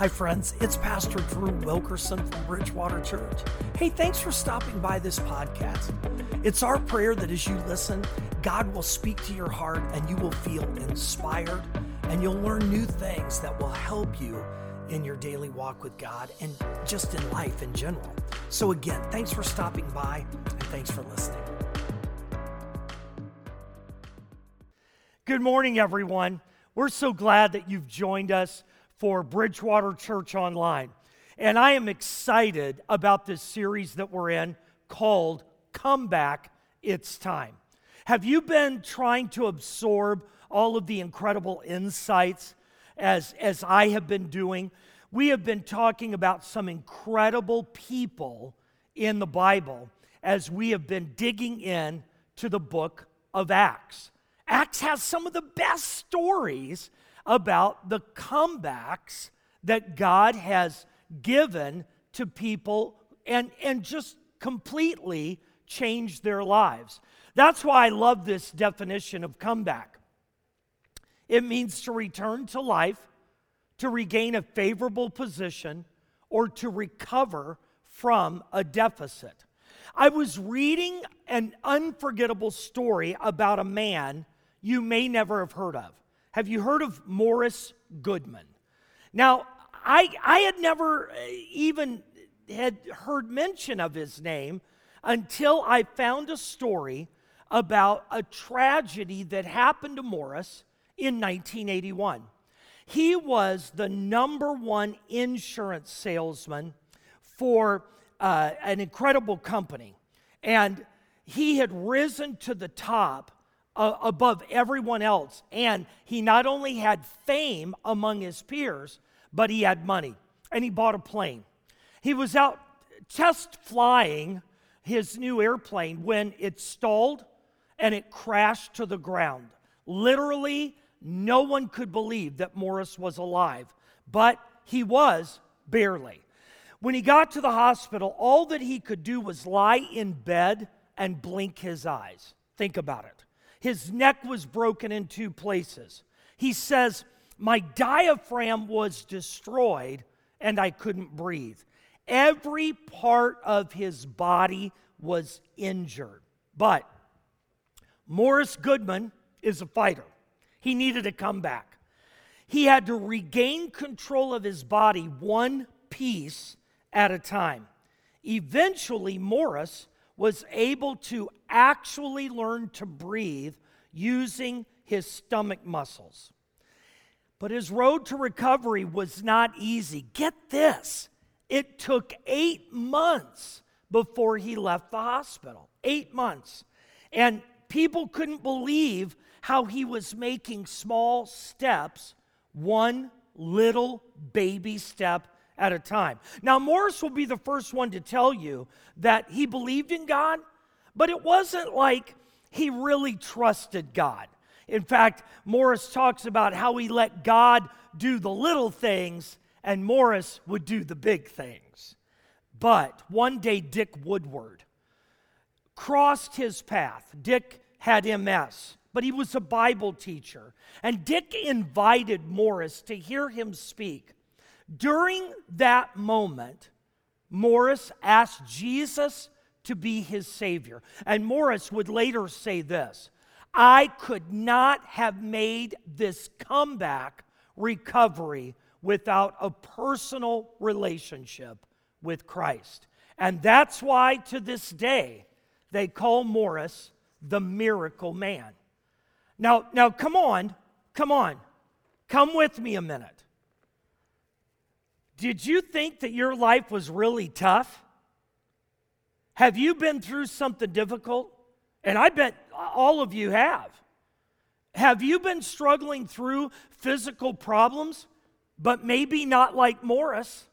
Hi friends, it's Pastor Drew Wilkerson from Bridgewater Church. Hey, thanks for stopping by this podcast. It's our prayer that as you listen, God will speak to your heart and you will feel inspired and you'll learn new things that will help you in your daily walk with God and just in life in general. So again, thanks for stopping by and thanks for listening. Good morning, everyone. We're so glad that you've joined us for Bridgewater Church Online. And I am excited about this series that we're in called Come Back, It's Time. Have you been trying to absorb all of the incredible insights as I have been doing? We have been talking about some incredible people in the Bible as we have been digging in to the book of Acts. Acts has some of the best stories about the comebacks that God has given to people and just completely changed their lives. That's why I love this definition of comeback. It means to return to life, to regain a favorable position, or to recover from a deficit. I was reading an unforgettable story about a man you may never have heard of. Have you heard of Morris Goodman? Now, I had never even had heard mention of his name until I found a story about a tragedy that happened to Morris in 1981. He was the number one insurance salesman for an incredible company. And he had risen to the top above everyone else, and he not only had fame among his peers, but he had money, and he bought a plane. He was out test flying his new airplane when it stalled, and it crashed to the ground. Literally, no one could believe that Morris was alive, but he was, barely. When he got to the hospital, all that he could do was lie in bed and blink his eyes. Think about it. His neck was broken in two places. He says, "My diaphragm was destroyed and I couldn't breathe." Every part of his body was injured. But Morris Goodman is a fighter. He needed a comeback. He had to regain control of his body one piece at a time. Eventually, Morris was able to actually learn to breathe using his stomach muscles. But his road to recovery was not easy. Get this, it took 8 months before he left the hospital. 8 months. And people couldn't believe how he was making small steps, one little baby step at a time. Now, Morris will be the first one to tell you that he believed in God, but it wasn't like he really trusted God. In fact, Morris talks about how he let God do the little things and Morris would do the big things. But one day, Dick Woodward crossed his path. Dick had MS, but he was a Bible teacher, and Dick invited Morris to hear him speak. During that moment, Morris asked Jesus to be his Savior. And Morris would later say this, "I could not have made this comeback recovery without a personal relationship with Christ." And that's why to this day, they call Morris the Miracle Man. Now, come on. Come with me a minute. Did you think that your life was really tough? Have you been through something difficult? And I bet all of you have. Have you been struggling through physical problems, but maybe not like Morris?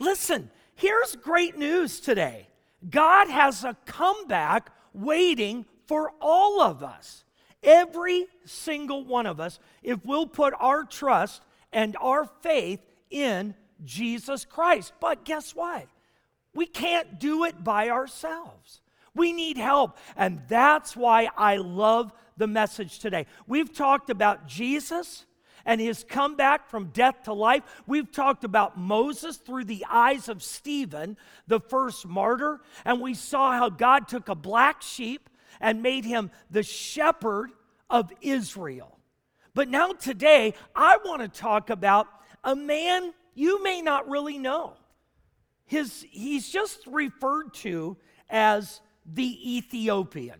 Listen, here's great news today. God has a comeback waiting for all of us, every single one of us, if we'll put our trust and our faith in Jesus Christ. But guess what? We can't do it by ourselves. We need help. And that's why I love the message today. We've talked about Jesus and his comeback from death to life. We've talked about Moses through the eyes of Stephen, the first martyr, and we saw how God took a black sheep and made him the shepherd of Israel. But now today, I want to talk about a man you may not really know. He's just referred to as the Ethiopian.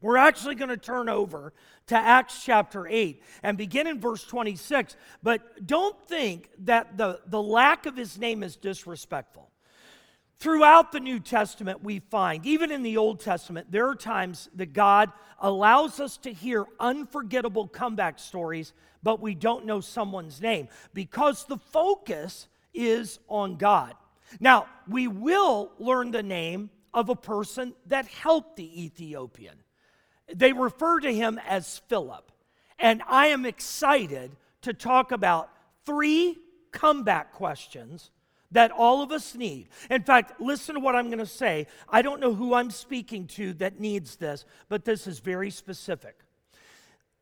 We're actually going to turn over to Acts chapter 8 and begin in verse 26. But don't think that the lack of his name is disrespectful. Throughout the New Testament, we find, even in the Old Testament, there are times that God allows us to hear unforgettable comeback stories, but we don't know someone's name because the focus is on God. Now, we will learn the name of a person that helped the Ethiopian. They refer to him as Philip, and I am excited to talk about three comeback questions that all of us need. In fact, listen to what I'm going to say. I don't know who I'm speaking to that needs this, but this is very specific.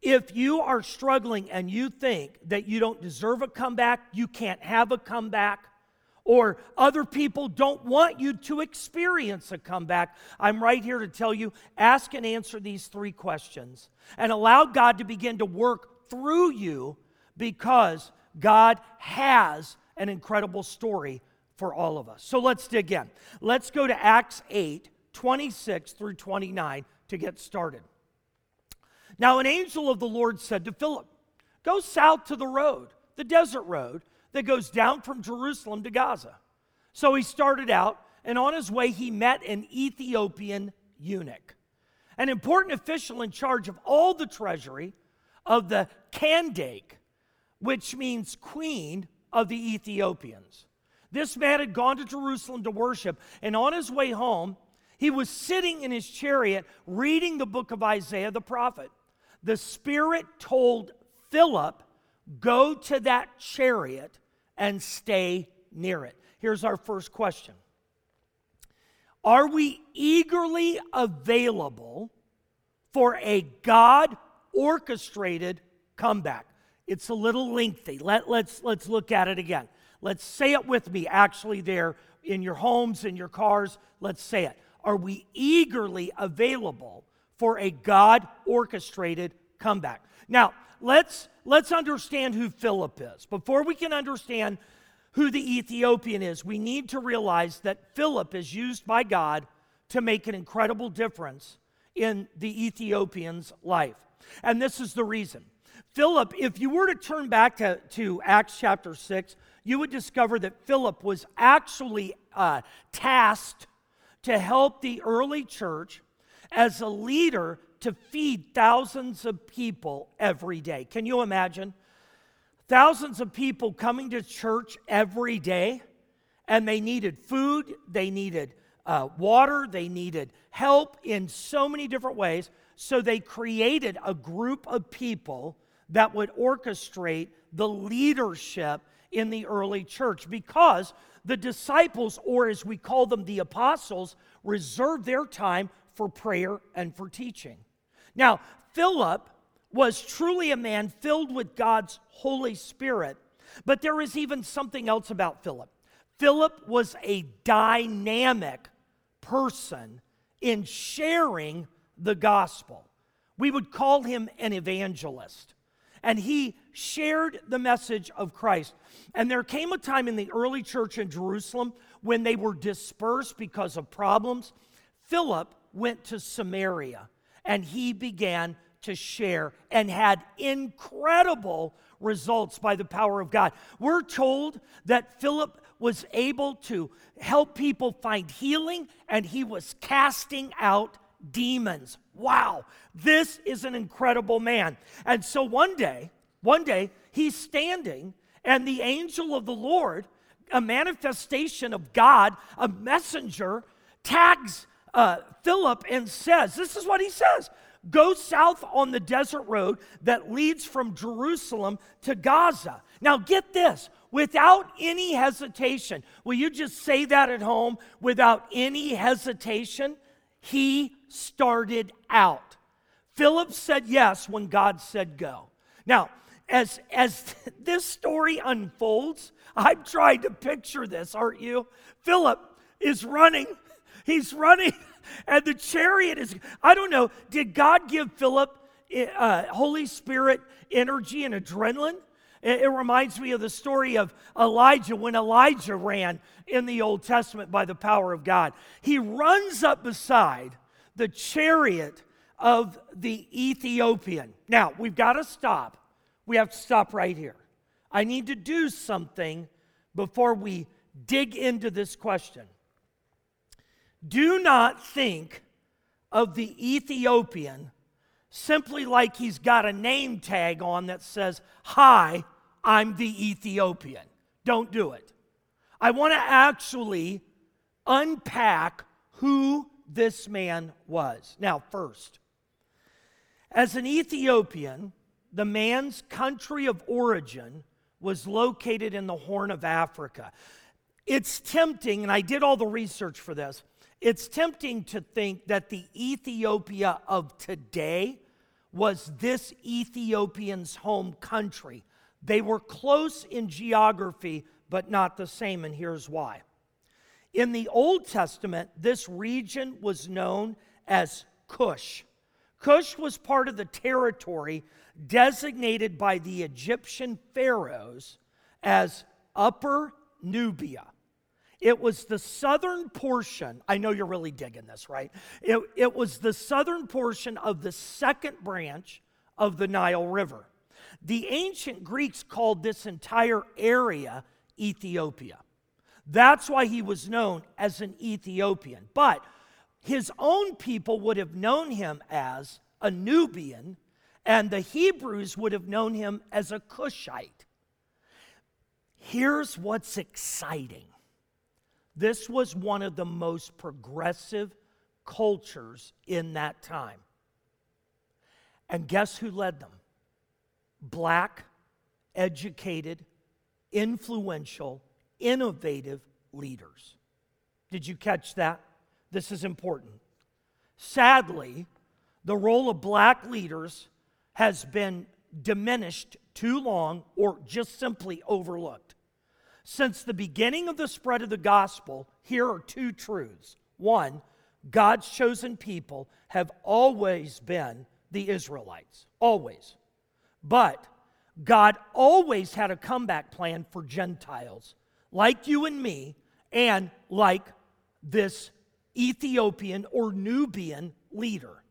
If you are struggling and you think that you don't deserve a comeback, you can't have a comeback, or other people don't want you to experience a comeback, I'm right here to tell you, ask and answer these three questions and allow God to begin to work through you, because God has an incredible story for all of us. So let's dig in. Let's go to Acts 8, 26 through 29 to get started. Now an angel of the Lord said to Philip, "Go south to the road, the desert road, that goes down from Jerusalem to Gaza." So he started out, and on his way he met an Ethiopian eunuch, an important official in charge of all the treasury of the Kandake, which means queen of the Ethiopians. This man had gone to Jerusalem to worship, and on his way home, he was sitting in his chariot reading the book of Isaiah the prophet. The Spirit told Philip, "Go to that chariot and stay near it." Here's our first question. Are we eagerly available for a God-orchestrated comeback? It's a little lengthy. Let's look at it again. Let's say it with me, actually there in your homes, in your cars. Let's say it. Are we eagerly available for a God-orchestrated comeback? Now, let's understand who Philip is. Before we can understand who the Ethiopian is, we need to realize that Philip is used by God to make an incredible difference in the Ethiopian's life. And this is the reason. Philip, if you were to turn back to Acts chapter 6, you would discover that Philip was actually tasked to help the early church as a leader to feed thousands of people every day. Can you imagine? Thousands of people coming to church every day, and they needed food, they needed water, they needed help in so many different ways, so they created a group of people that would orchestrate the leadership in the early church, because the disciples, or as we call them, the apostles, reserved their time for prayer and for teaching. Now, Philip was truly a man filled with God's Holy Spirit, but there is even something else about Philip. Philip was a dynamic person in sharing the gospel. We would call him an evangelist, and he shared the message of Christ. And there came a time in the early church in Jerusalem when they were dispersed because of problems. Philip went to Samaria, and he began to share and had incredible results by the power of God. We're told that Philip was able to help people find healing, and he was casting out demons. Wow, this is an incredible man. And so one day, he's standing, and the angel of the Lord, a manifestation of God, a messenger, tags Philip and says, this is what he says, "Go south on the desert road that leads from Jerusalem to Gaza." Now get this, without any hesitation, will you just say that at home? Without any hesitation, he started out. Philip said yes when God said go. Now, as this story unfolds, I've tried to picture this, aren't you? Philip is running. He's running, and the chariot is, I don't know, did God give Philip Holy Spirit energy and adrenaline? It reminds me of the story of Elijah, when Elijah ran in the Old Testament by the power of God. He runs up beside the chariot of the Ethiopian. Now, we've got to stop. We have to stop right here. I need to do something before we dig into this question. Do not think of the Ethiopian simply like he's got a name tag on that says, "Hi, I'm the Ethiopian." Don't do it. I want to actually unpack who this man was. Now, first, as an Ethiopian, the man's country of origin was located in the Horn of Africa. It's tempting, and I did all the research for this, it's tempting to think that the Ethiopia of today was this Ethiopian's home country. They were close in geography, but not the same, and here's why. In the Old Testament, this region was known as Cush. Cush was part of the territory designated by the Egyptian pharaohs as Upper Nubia. It was the southern portion, I know you're really digging this, right? It was the southern portion of the second branch of the Nile River. The ancient Greeks called this entire area Ethiopia. That's why he was known as an Ethiopian. But his own people would have known him as a Nubian, and the Hebrews would have known him as a Cushite. Here's what's exciting. This was one of the most progressive cultures in that time. And guess who led them? Black, educated, influential, innovative leaders. Did you catch that? This is important. Sadly, the role of black leaders has been diminished too long or just simply overlooked. Since the beginning of the spread of the gospel, here are two truths. One, God's chosen people have always been the Israelites, always. But God always had a comeback plan for Gentiles, like you and me, and like this Ethiopian or Nubian leader.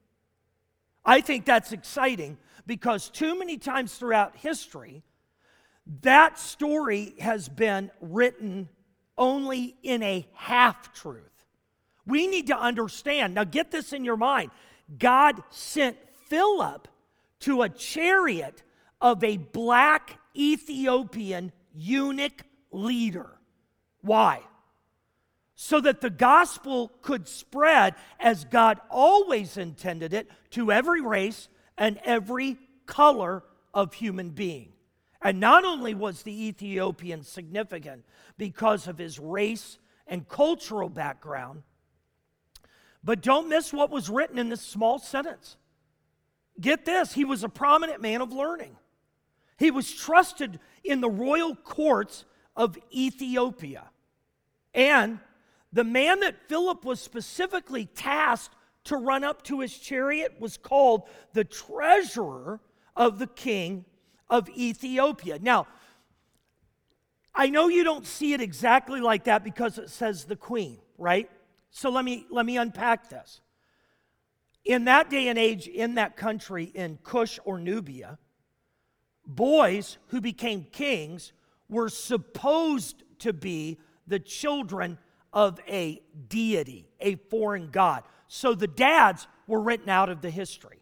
I think that's exciting because too many times throughout history, that story has been written only in a half-truth. We need to understand, now get this in your mind, God sent Philip to a chariot of a black Ethiopian eunuch leader. Why? So that the gospel could spread as God always intended it to every race and every color of human being. And not only was the Ethiopian significant because of his race and cultural background, but don't miss what was written in this small sentence. Get this, he was a prominent man of learning. He was trusted in the royal courts of Ethiopia. And the man that Philip was specifically tasked to run up to his chariot was called the treasurer of the king of Ethiopia. Now, I know you don't see it exactly like that because it says the queen, right? So let me unpack this. In that day and age, in that country, in Cush or Nubia, boys who became kings were supposed to be the children of a deity, a foreign god. So the dads were written out of the history.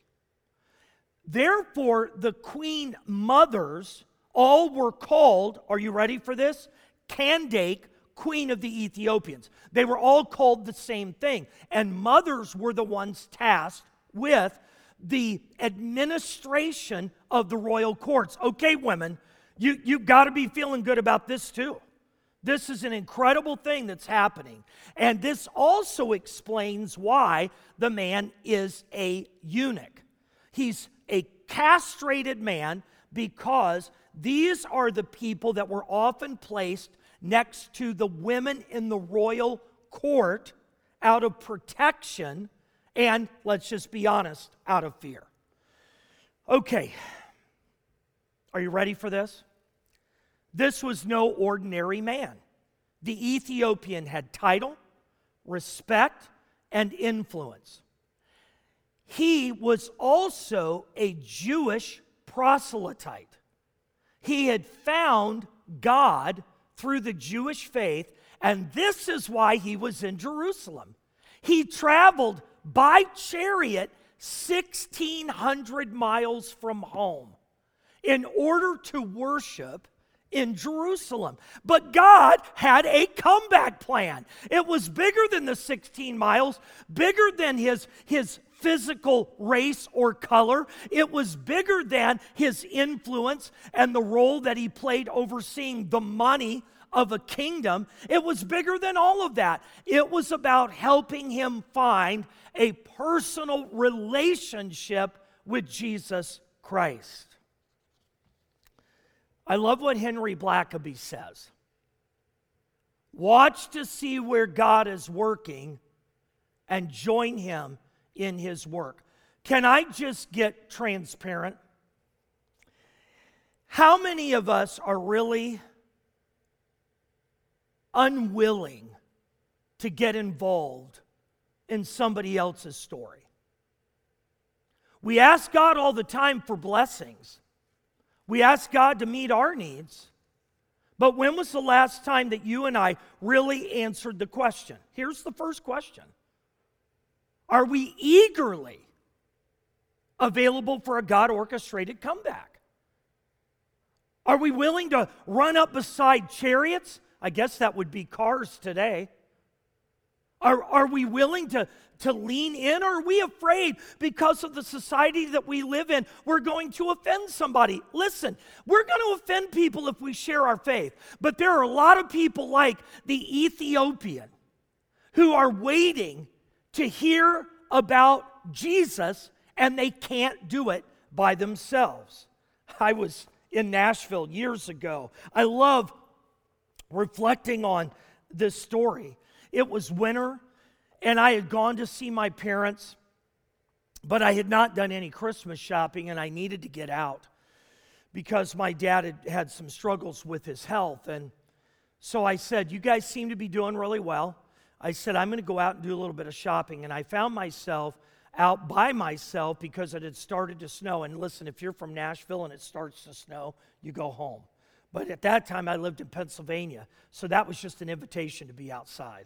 Therefore, the queen mothers all were called, are you ready for this? Kandake, queen of the Ethiopians. They were all called the same thing. And mothers were the ones tasked with the administration of the royal courts. Okay, women, you've got to be feeling good about this too. This is an incredible thing that's happening. And this also explains why the man is a eunuch. He's a castrated man because these are the people that were often placed next to the women in the royal court out of protection and, let's just be honest, out of fear. Okay, are you ready for this? This was no ordinary man. The Ethiopian had title, respect, and influence. He was also a Jewish proselyte. He had found God through the Jewish faith, and this is why he was in Jerusalem. He traveled by chariot 1,600 miles from home in order to worship in Jerusalem. But God had a comeback plan. It was bigger than the 16 miles, bigger than his physical race or color. It was bigger than his influence and the role that he played overseeing the money of a kingdom. It was bigger than all of that. It was about helping him find a personal relationship with Jesus Christ. I love what Henry Blackaby says. Watch to see where God is working and join him in his work. Can I just get transparent? How many of us are really unwilling to get involved in somebody else's story? We ask God all the time for blessings. We ask God to meet our needs. But when was the last time that you and I really answered the question? Here's the first question. Are we eagerly available for a God-orchestrated comeback? Are we willing to run up beside chariots? I guess that would be cars today. Are we willing to lean in, or are we afraid because of the society that we live in, we're going to offend somebody? Listen, we're going to offend people if we share our faith, but there are a lot of people like the Ethiopian who are waiting to hear about Jesus, and they can't do it by themselves. I was in Nashville years ago. I love reflecting on this story. It was winter, and I had gone to see my parents, but I had not done any Christmas shopping, and I needed to get out because my dad had some struggles with his health. And so I said, you guys seem to be doing really well. I said, I'm going to go out and do a little bit of shopping. And I found myself out by myself because it had started to snow. And listen, if you're from Nashville and it starts to snow, you go home. But at that time, I lived in Pennsylvania, so that was just an invitation to be outside.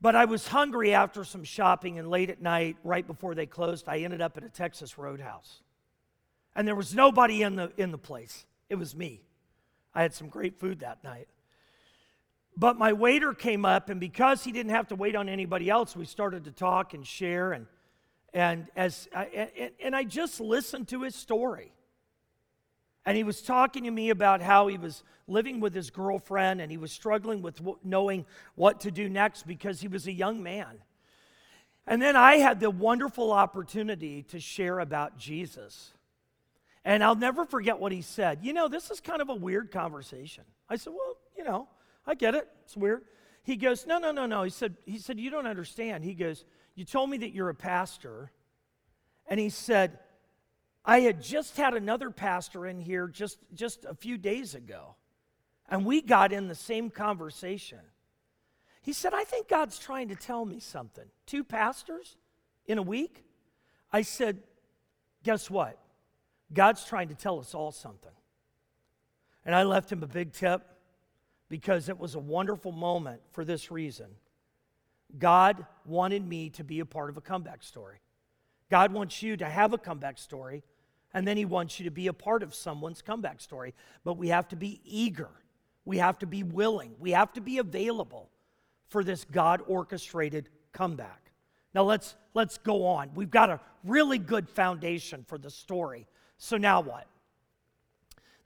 But I was hungry after some shopping, and late at night, right before they closed, I ended up at a Texas Roadhouse. And there was nobody in the place. It was me. I had some great food that night. But my waiter came up, and because he didn't have to wait on anybody else, we started to talk and share, and I just listened to his story. And he was talking to me about how he was living with his girlfriend, and he was struggling with knowing what to do next because he was a young man. And then I had the wonderful opportunity to share about Jesus. And I'll never forget what he said. You know, this is kind of a weird conversation. I said, well, you know, I get it. It's weird. He goes, no. He said, you don't understand. He goes, you told me that you're a pastor. And he said, I had just had another pastor in here just a few days ago, and we got in the same conversation. He said, I think God's trying to tell me something. 2 pastors in a week? I said, guess what? God's trying to tell us all something. And I left him a big tip because it was a wonderful moment for this reason. God wanted me to be a part of a comeback story. God wants you to have a comeback story, and then he wants you to be a part of someone's comeback story. But we have to be eager. We have to be willing. We have to be available for this God-orchestrated comeback. Now let's go on. We've got a really good foundation for the story. So now what?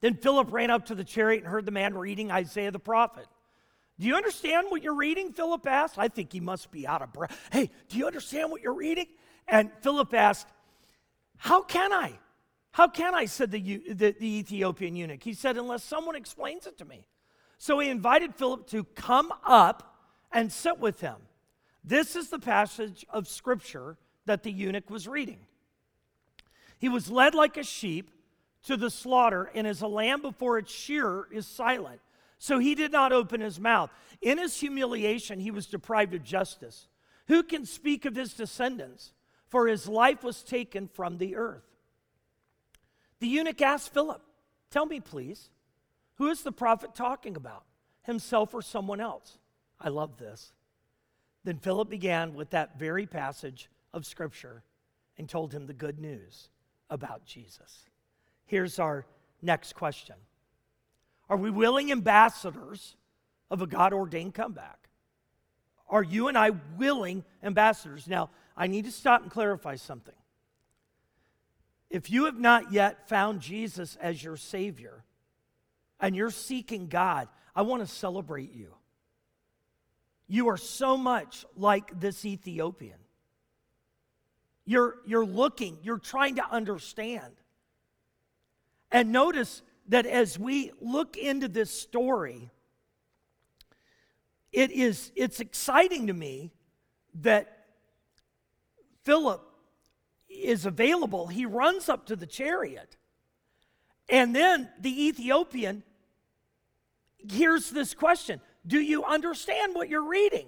Then Philip ran up to the chariot and heard the man reading Isaiah the prophet. Do you understand what you're reading? Philip asked. I think he must be out of breath. Hey, do you understand what you're reading? And Philip asked, how can I? How can I, said the Ethiopian eunuch. He said, unless someone explains it to me. So he invited Philip to come up and sit with him. This is the passage of Scripture that the eunuch was reading. He was led like a sheep to the slaughter, and as a lamb before its shearer is silent, so he did not open his mouth. In his humiliation, he was deprived of justice. Who can speak of his descendants? For his life was taken from the earth. The eunuch asked Philip, tell me, please, who is the prophet talking about, himself or someone else? I love this. Then Philip began with that very passage of Scripture and told him the good news about Jesus. Here's our next question. Are we willing ambassadors of a God-ordained comeback? Are you and I willing ambassadors? Now, I need to stop and clarify something. If you have not yet found Jesus as your Savior and you're seeking God, I want to celebrate you. You are so much like this Ethiopian. You're looking, you're trying to understand. And notice that as we look into this story, it's exciting to me that Philip is available. He runs up to the chariot. And then the Ethiopian hears this question. Do you understand what you're reading?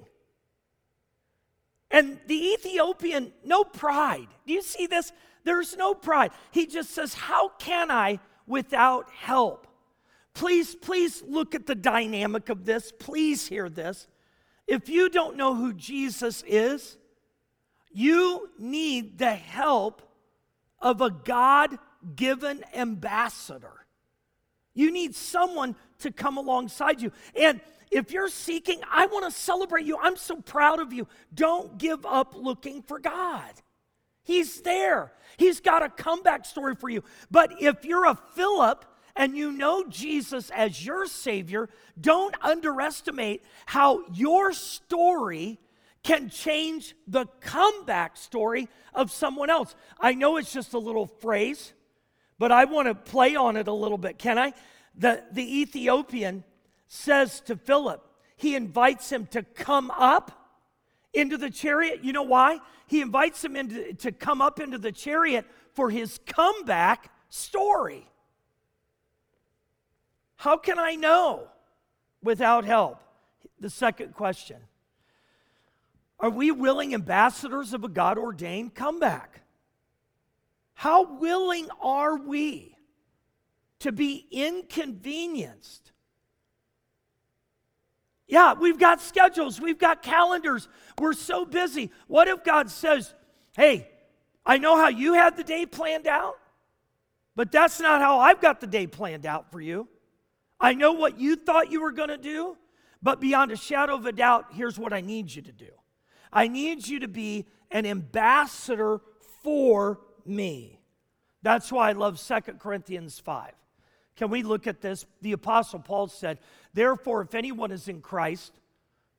And the Ethiopian, no pride. Do you see this? There's no pride. He just says, how can I without help? Please look at the dynamic of this. Please hear this. If you don't know who Jesus is, you need the help of a God-given ambassador. You need someone to come alongside you. And if you're seeking, I want to celebrate you. I'm so proud of you. Don't give up looking for God. He's there. He's got a comeback story for you. But if you're a Philip and you know Jesus as your Savior, don't underestimate how your story can change the comeback story of someone else. I know it's just a little phrase, but I want to play on it a little bit. Can I? The Ethiopian says to Philip, he invites him to come up into the chariot. You know why? He invites him to come up into the chariot for his comeback story. How can I know without help? The second question. Are we willing ambassadors of a God-ordained comeback? How willing are we to be inconvenienced? Yeah, we've got schedules, we've got calendars, we're so busy. What if God says, hey, I know how you had the day planned out, but that's not how I've got the day planned out for you. I know what you thought you were going to do, but beyond a shadow of a doubt, here's what I need you to do. I need you to be an ambassador for me. That's why I love 2 Corinthians 5. Can we look at this? The Apostle Paul said, therefore, if anyone is in Christ,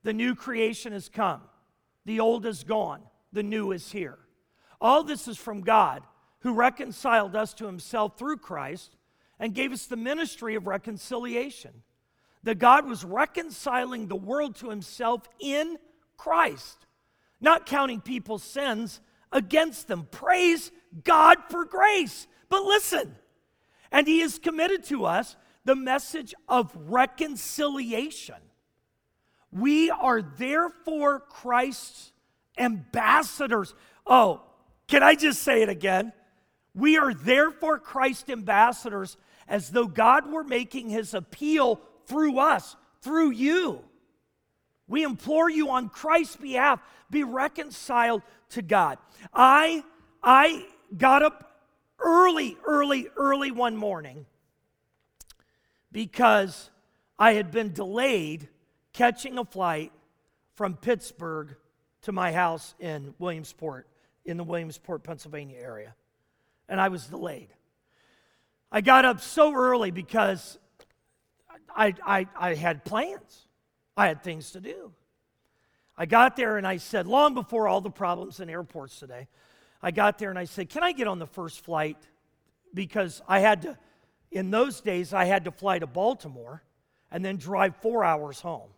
the new creation has come. The old is gone. The new is here. All this is from God, who reconciled us to himself through Christ and gave us the ministry of reconciliation. That God was reconciling the world to himself in Christ, not counting people's sins against them. Praise God for grace. But listen. And he has committed to us the message of reconciliation. We are therefore Christ's ambassadors. Oh, can I just say it again? We are therefore Christ's ambassadors, as though God were making his appeal through us, through you. We implore you on Christ's behalf, be reconciled to God. I got up early one morning because I had been delayed catching a flight from Pittsburgh to my house in Williamsport, in the Williamsport, Pennsylvania area. And I was delayed. I got up so early because I had plans. I had things to do. I got there and I said, long before all the problems in airports today, I got there and I said, can I get on the first flight because I had to, in those days, I had to fly to Baltimore and then drive 4 hours home.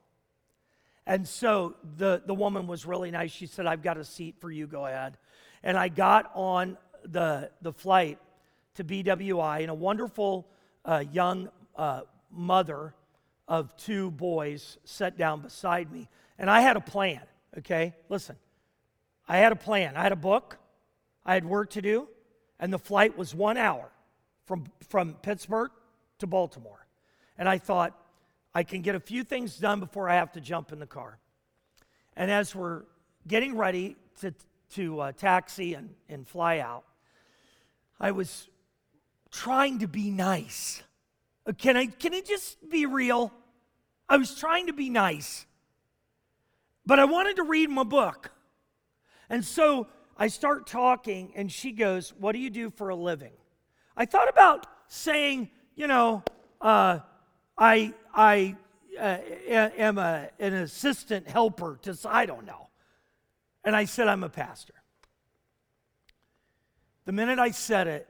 And so the woman was really nice. She said, I've got a seat for you, go ahead. And I got on the flight to BWI, and a wonderful young mother of two boys sat down beside me. And I had a plan, okay? Listen, I had a plan. I had a book. I had work to do. And the flight was 1 hour from Pittsburgh to Baltimore. And I thought, I can get a few things done before I have to jump in the car. And as we're getting ready to taxi and fly out, I was trying to be nice. Can I just be real? I was trying to be nice, but I wanted to read my book. And so I start talking, and she goes, what do you do for a living? I thought about saying, I am an assistant helper to, I don't know. And I said, I'm a pastor. The minute I said it,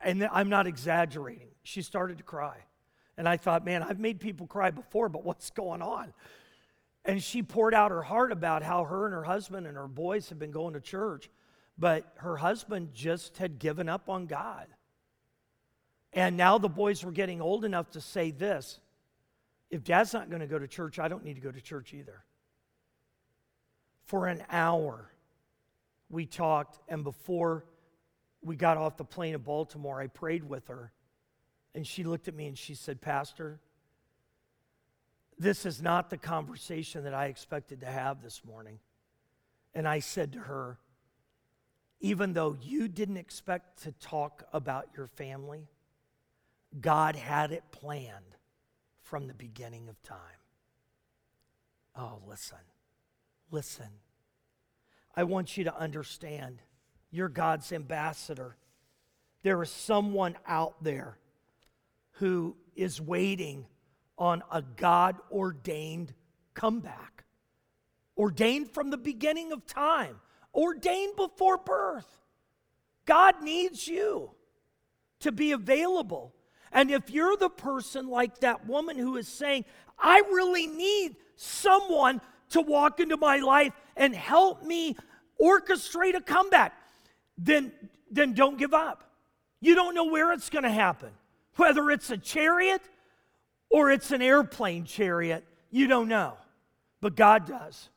and I'm not exaggerating, she started to cry. And I thought, man, I've made people cry before, but what's going on? And she poured out her heart about how her and her husband and her boys had been going to church, but her husband just had given up on God. And now the boys were getting old enough to say this, if Dad's not going to go to church, I don't need to go to church either. For an hour, we talked, and before we got off the plane in Baltimore, I prayed with her, and she looked at me and she said, Pastor, this is not the conversation that I expected to have this morning. And I said to her, even though you didn't expect to talk about your family, God had it planned from the beginning of time. Oh, listen. I want you to understand, you're God's ambassador. There is someone out there who is waiting on a God-ordained comeback. Ordained from the beginning of time. Ordained before birth. God needs you to be available. And if you're the person like that woman who is saying, I really need someone to walk into my life and help me orchestrate a comeback, then don't give up. You don't know where it's going to happen. Whether it's a chariot or it's an airplane chariot, you don't know. But God does.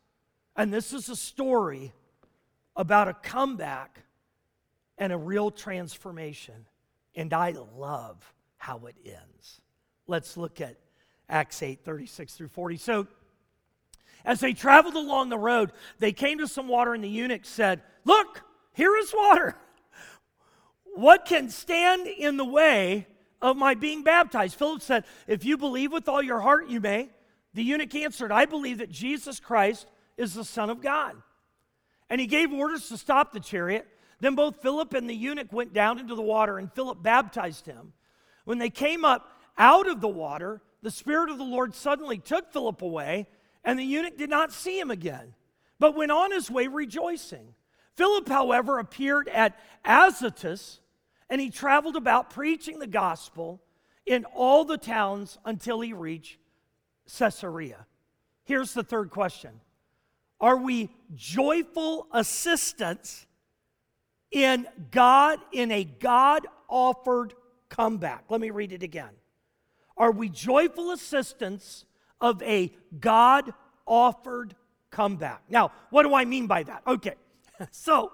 And this is a story about a comeback and a real transformation. And I love how it ends. Let's look at Acts 8, 36 through 40. So, as they traveled along the road, they came to some water, and the eunuch said, look, here is water. What can stand in the way of my being baptized? Philip said, if you believe with all your heart, you may. The eunuch answered, I believe that Jesus Christ is the Son of God. And he gave orders to stop the chariot. Then both Philip and the eunuch went down into the water, and Philip baptized him. When they came up out of the water, the Spirit of the Lord suddenly took Philip away, and the eunuch did not see him again, but went on his way rejoicing. Philip, however, appeared at Azotus, and he traveled about preaching the gospel in all the towns until he reached Caesarea. Here's the third question. Are we joyful assistants in a God-offered comeback? Let me read it again. Are we joyful assistants of a God-offered comeback? Now, what do I mean by that? Okay, so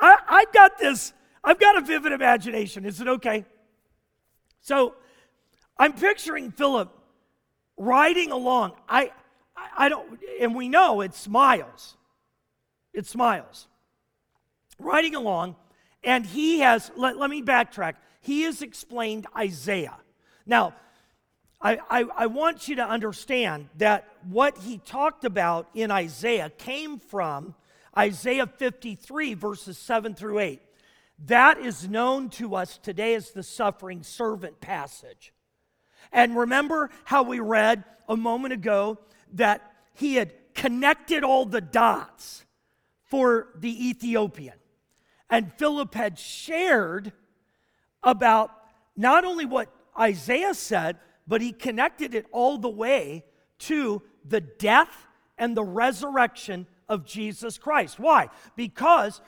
I've got a vivid imagination. Is it okay? So I'm picturing Philip riding along. I don't, and we know it's miles. It's miles. Riding along, and he has, let me backtrack. He has explained Isaiah. Now, I want you to understand that what he talked about in Isaiah came from Isaiah 53, verses 7 through 8. That is known to us today as the suffering servant passage. And remember how we read a moment ago that he had connected all the dots for the Ethiopian. and Philip had shared about not only what Isaiah said, but he connected it all the way to the death and the resurrection of Jesus Christ. Why? Because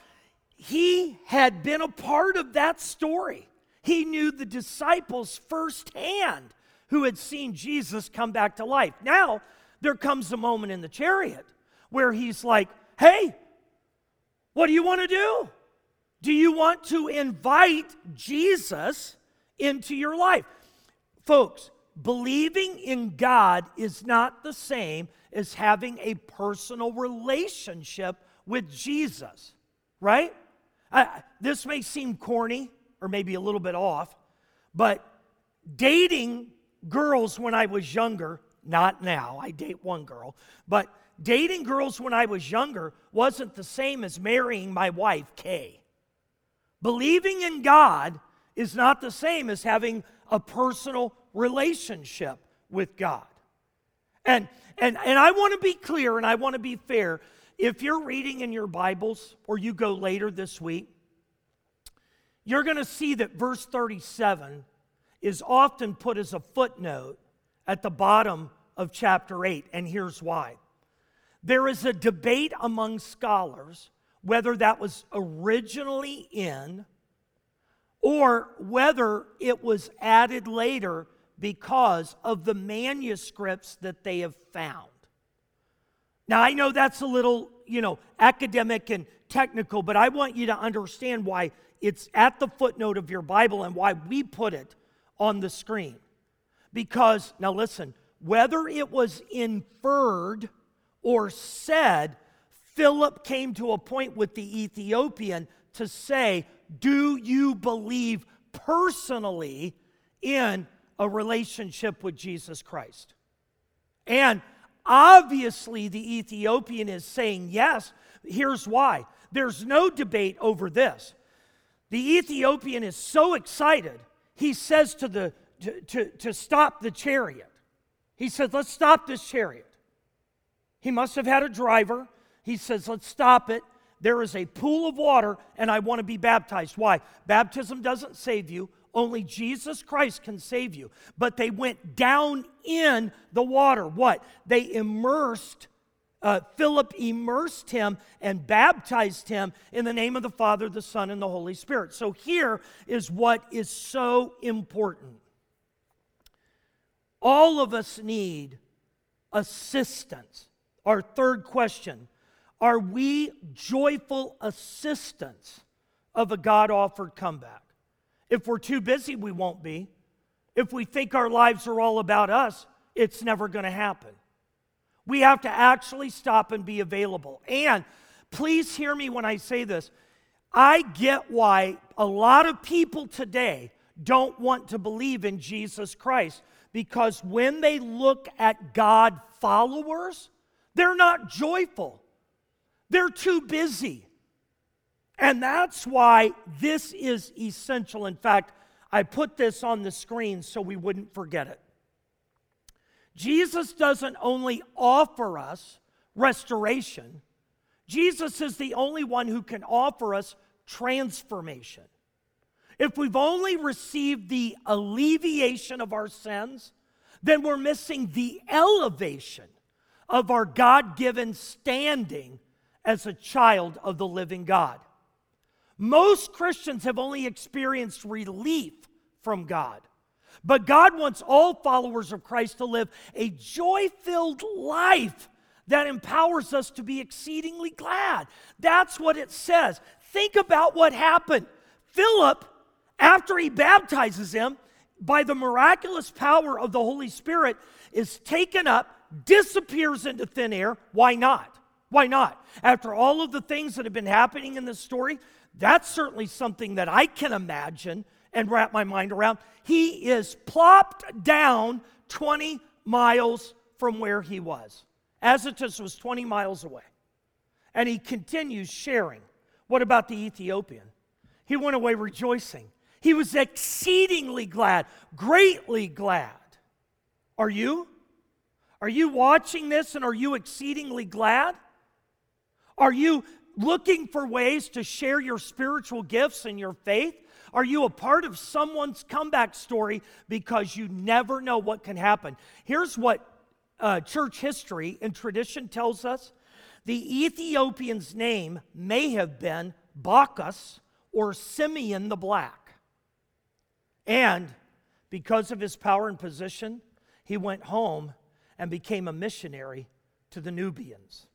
he had been a part of that story. He knew the disciples firsthand who had seen Jesus come back to life. Now, there comes a moment in the chariot where he's like, hey, what do you want to do? Do you want to invite Jesus into your life? Folks, believing in God is not the same as having a personal relationship with Jesus, right? This may seem corny or maybe a little bit off, but dating girls when I was younger, not now, I date one girl, but dating girls when I was younger wasn't the same as marrying my wife, Kay. Believing in God is not the same as having a personal relationship with God. And I want to be clear and I want to be fair. If you're reading in your Bibles or you go later this week, you're going to see that verse 37 is often put as a footnote at the bottom of chapter 8, and here's why. There is a debate among scholars whether that was originally in or whether it was added later because of the manuscripts that they have found. Now, I know that's a little, academic and technical, but I want you to understand why it's at the footnote of your Bible and why we put it on the screen. Because, now listen, whether it was inferred or said, Philip came to a point with the Ethiopian to say, do you believe personally in a relationship with Jesus Christ? And obviously the Ethiopian is saying yes. Here's why. There's no debate over this. The Ethiopian is so excited, he says to stop the chariot. He says, let's stop this chariot. He must have had a driver. He says, let's stop it. There is a pool of water, and I want to be baptized. Why? Baptism doesn't save you. Only Jesus Christ can save you. But they went down in the water. What? They immersed, Philip immersed him and baptized him in the name of the Father, the Son, and the Holy Spirit. So here is what is so important. All of us need assistance. Our third question, are we joyful assistants of a God-offered comeback? If we're too busy, we won't be. If we think our lives are all about us, it's never going to happen. We have to actually stop and be available. And please hear me when I say this. I get why a lot of people today don't want to believe in Jesus Christ, because when they look at God followers, they're not joyful. They're too busy. And that's why this is essential. In fact, I put this on the screen so we wouldn't forget it. Jesus doesn't only offer us restoration. Jesus is the only one who can offer us transformation. If we've only received the alleviation of our sins, then we're missing the elevation of our God-given standing as a child of the living God. Most Christians have only experienced relief from God, but God wants all followers of Christ to live a joy-filled life that empowers us to be exceedingly glad. That's what it says. Think about what happened. Philip, after he baptizes him, by the miraculous power of the Holy Spirit, is taken up, disappears into thin air. Why not? Why not? After all of the things that have been happening in this story, that's certainly something that I can imagine and wrap my mind around. He is plopped down 20 miles from where he was. Azotus was 20 miles away. And he continues sharing. What about the Ethiopian? He went away rejoicing. He was exceedingly glad, greatly glad. Are you? Are you watching this and are you exceedingly glad? Are you looking for ways to share your spiritual gifts and your faith? Are you a part of someone's comeback story? Because you never know what can happen. Here's what church history and tradition tells us. The Ethiopian's name may have been Bacchus or Simeon the Black. And because of his power and position, he went home and became a missionary to the Nubians.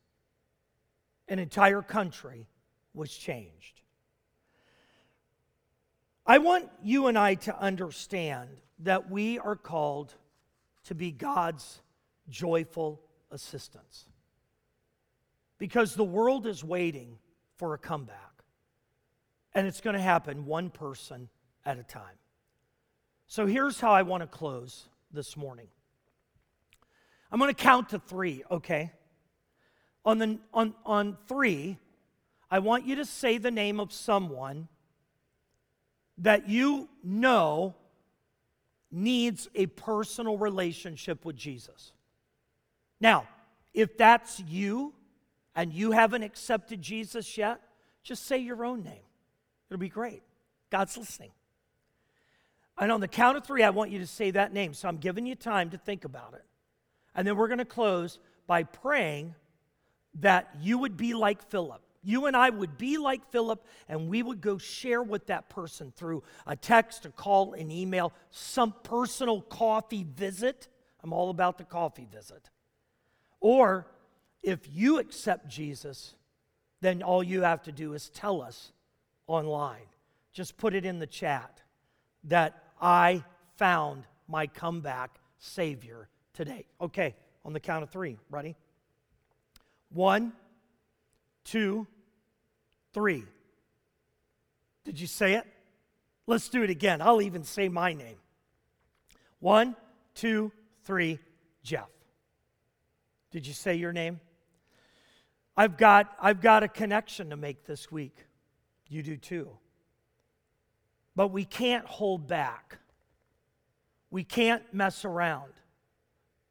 An entire country was changed. I want you and I to understand that we are called to be God's joyful assistants, because the world is waiting for a comeback, and it's going to happen one person at a time. So here's how I want to close this morning. I'm going to count to three, okay? On three, I want you to say the name of someone that you know needs a personal relationship with Jesus. Now, if that's you and you haven't accepted Jesus yet, just say your own name. It'll be great. God's listening. And on the count of three, I want you to say that name. So I'm giving you time to think about it. And then we're going to close by praying that you would be like Philip. You and I would be like Philip, and we would go share with that person through a text, a call, an email, some personal coffee visit. I'm all about the coffee visit. Or if you accept Jesus, then all you have to do is tell us online. Just put it in the chat that I found my comeback Savior today. Okay, on the count of three. Ready? 1, 2, 3. Did you say it? Let's do it again. I'll even say my name. 1, 2, 3, Jeff. Did you say your name? I've got a connection to make this week. You do too. But we can't hold back. We can't mess around.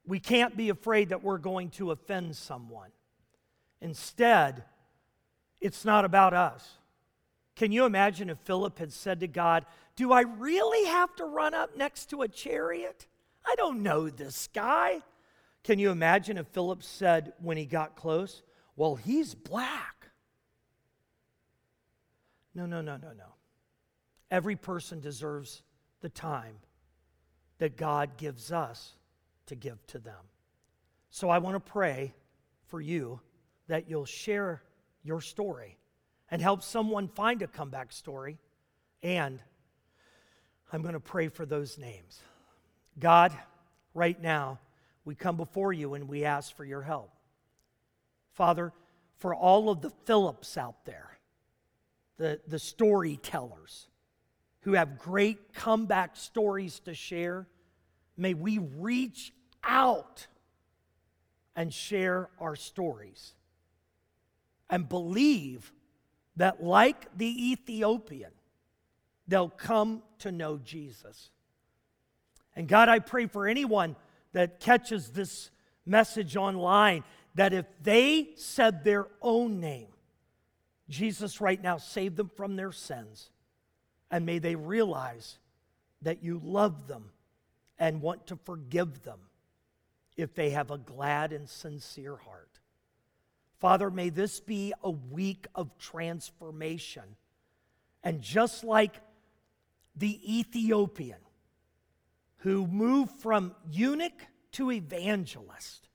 We can't be afraid that we're going to offend someone. Instead, it's not about us. Can you imagine if Philip had said to God, "Do I really have to run up next to a chariot? I don't know this guy." Can you imagine if Philip said when he got close, "Well, he's black"? No. Every person deserves the time that God gives us to give to them. So I want to pray for you that you'll share your story and help someone find a comeback story. And I'm going to pray for those names. God, right now, we come before you and we ask for your help. Father, for all of the Philips out there, the storytellers who have great comeback stories to share, may we reach out and share our stories and believe that, like the Ethiopian, they'll come to know Jesus. And God, I pray for anyone that catches this message online, that if they said their own name, Jesus right now save them from their sins, and may they realize that you love them and want to forgive them if they have a glad and sincere heart. Father, may this be a week of transformation. And just like the Ethiopian who moved from eunuch to evangelist,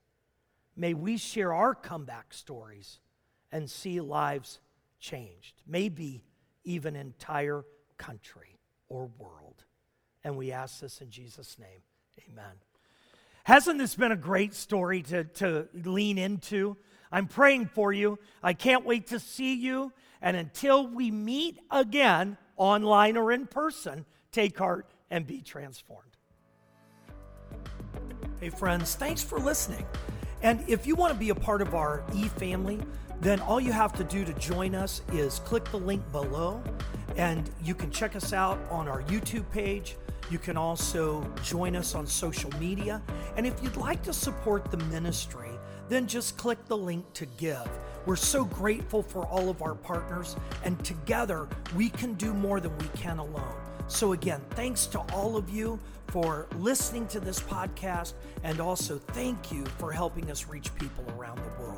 may we share our comeback stories and see lives changed, maybe even entire country or world. And we ask this in Jesus' name, amen. Hasn't this been a great story to lean into? I'm praying for you. I can't wait to see you. And until we meet again, online or in person, take heart and be transformed. Hey friends, thanks for listening. And if you want to be a part of our e-family, then all you have to do to join us is click the link below, and you can check us out on our YouTube page. You can also join us on social media. And if you'd like to support the ministry, then just click the link to give. We're so grateful for all of our partners, and together we can do more than we can alone. So again, thanks to all of you for listening to this podcast, and also thank you for helping us reach people around the world.